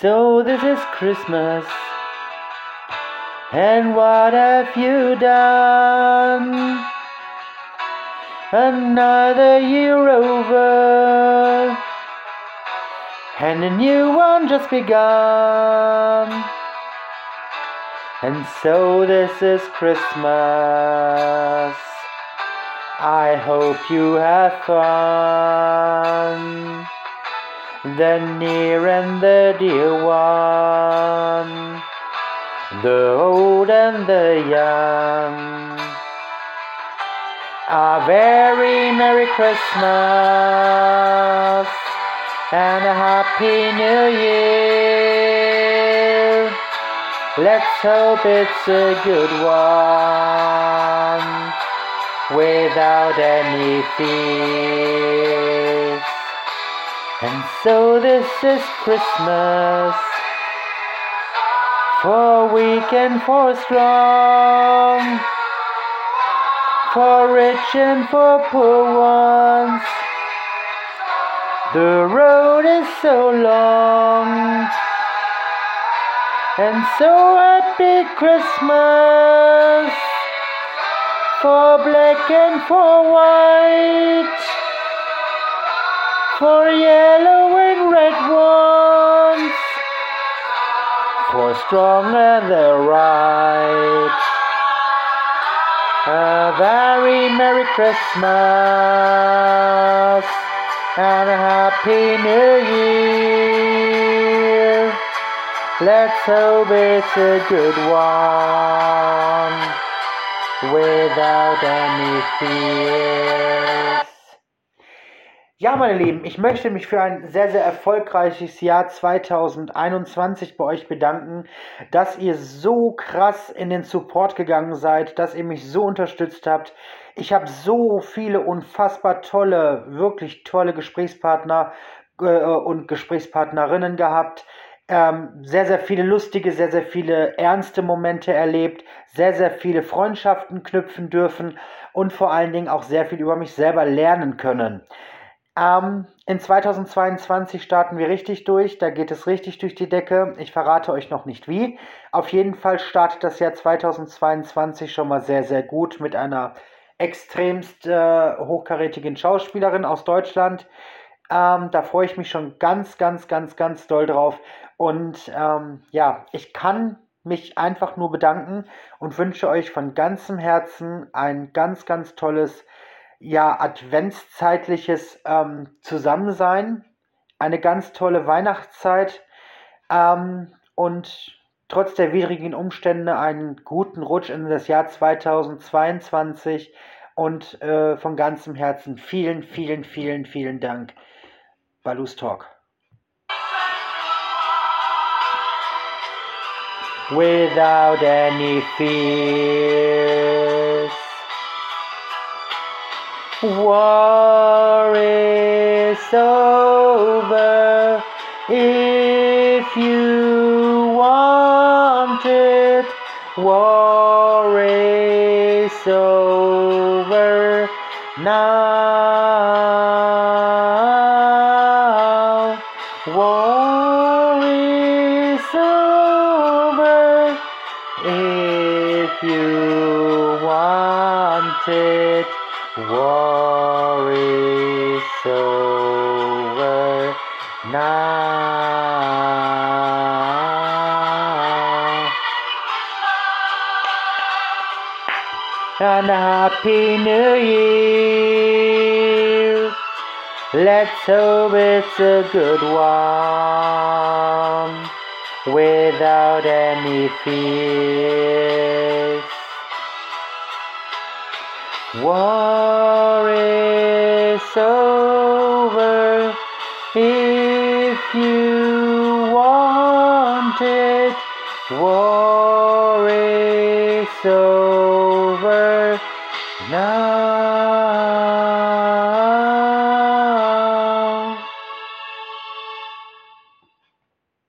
So this is Christmas, and what have you done? Another year over, and a new one just begun. And so this is Christmas, I hope you have fun. The near and the dear one, the old and the young. A very Merry Christmas and a Happy New Year. Let's hope it's a good one without any fears. And so this is Christmas, for weak and for strong, for rich and for poor ones. The road is so long, and so happy Christmas, for black and for white, for yellow and red ones, for strong and the right. A very Merry Christmas and a Happy New Year. Let's hope it's a good one without any fear. Ja, meine Lieben, ich möchte mich für ein sehr, sehr erfolgreiches Jahr 2021 bei euch bedanken, dass ihr so krass in den Support gegangen seid, dass ihr mich so unterstützt habt. Ich habe so viele unfassbar tolle, wirklich tolle Gesprächspartner und Gesprächspartnerinnen gehabt. Sehr, sehr viele lustige, sehr, sehr viele ernste Momente erlebt, sehr, sehr viele Freundschaften knüpfen dürfen und vor allen Dingen auch sehr viel über mich selber lernen können. In 2022 starten wir richtig durch, da geht es richtig durch die Decke. Ich verrate euch noch nicht wie. Auf jeden Fall startet das Jahr 2022 schon mal sehr, sehr gut mit einer extremst hochkarätigen Schauspielerin aus Deutschland. Da freue ich mich schon ganz, ganz, ganz, ganz doll drauf. Und ja, ich kann mich einfach nur bedanken und wünsche euch von ganzem Herzen ein ganz, ganz tolles, ja, adventszeitliches Zusammensein, eine ganz tolle Weihnachtszeit und trotz der widrigen Umstände einen guten Rutsch in das Jahr 2022 und von ganzem Herzen vielen, vielen, vielen, vielen Dank. Balus Talk. Without any fears. War is over, if you want it. War is over now. War is over, if you want it. War is over now. And a Happy New Year. Let's hope it's a good one without any fears. War is over, if you want it. War is over.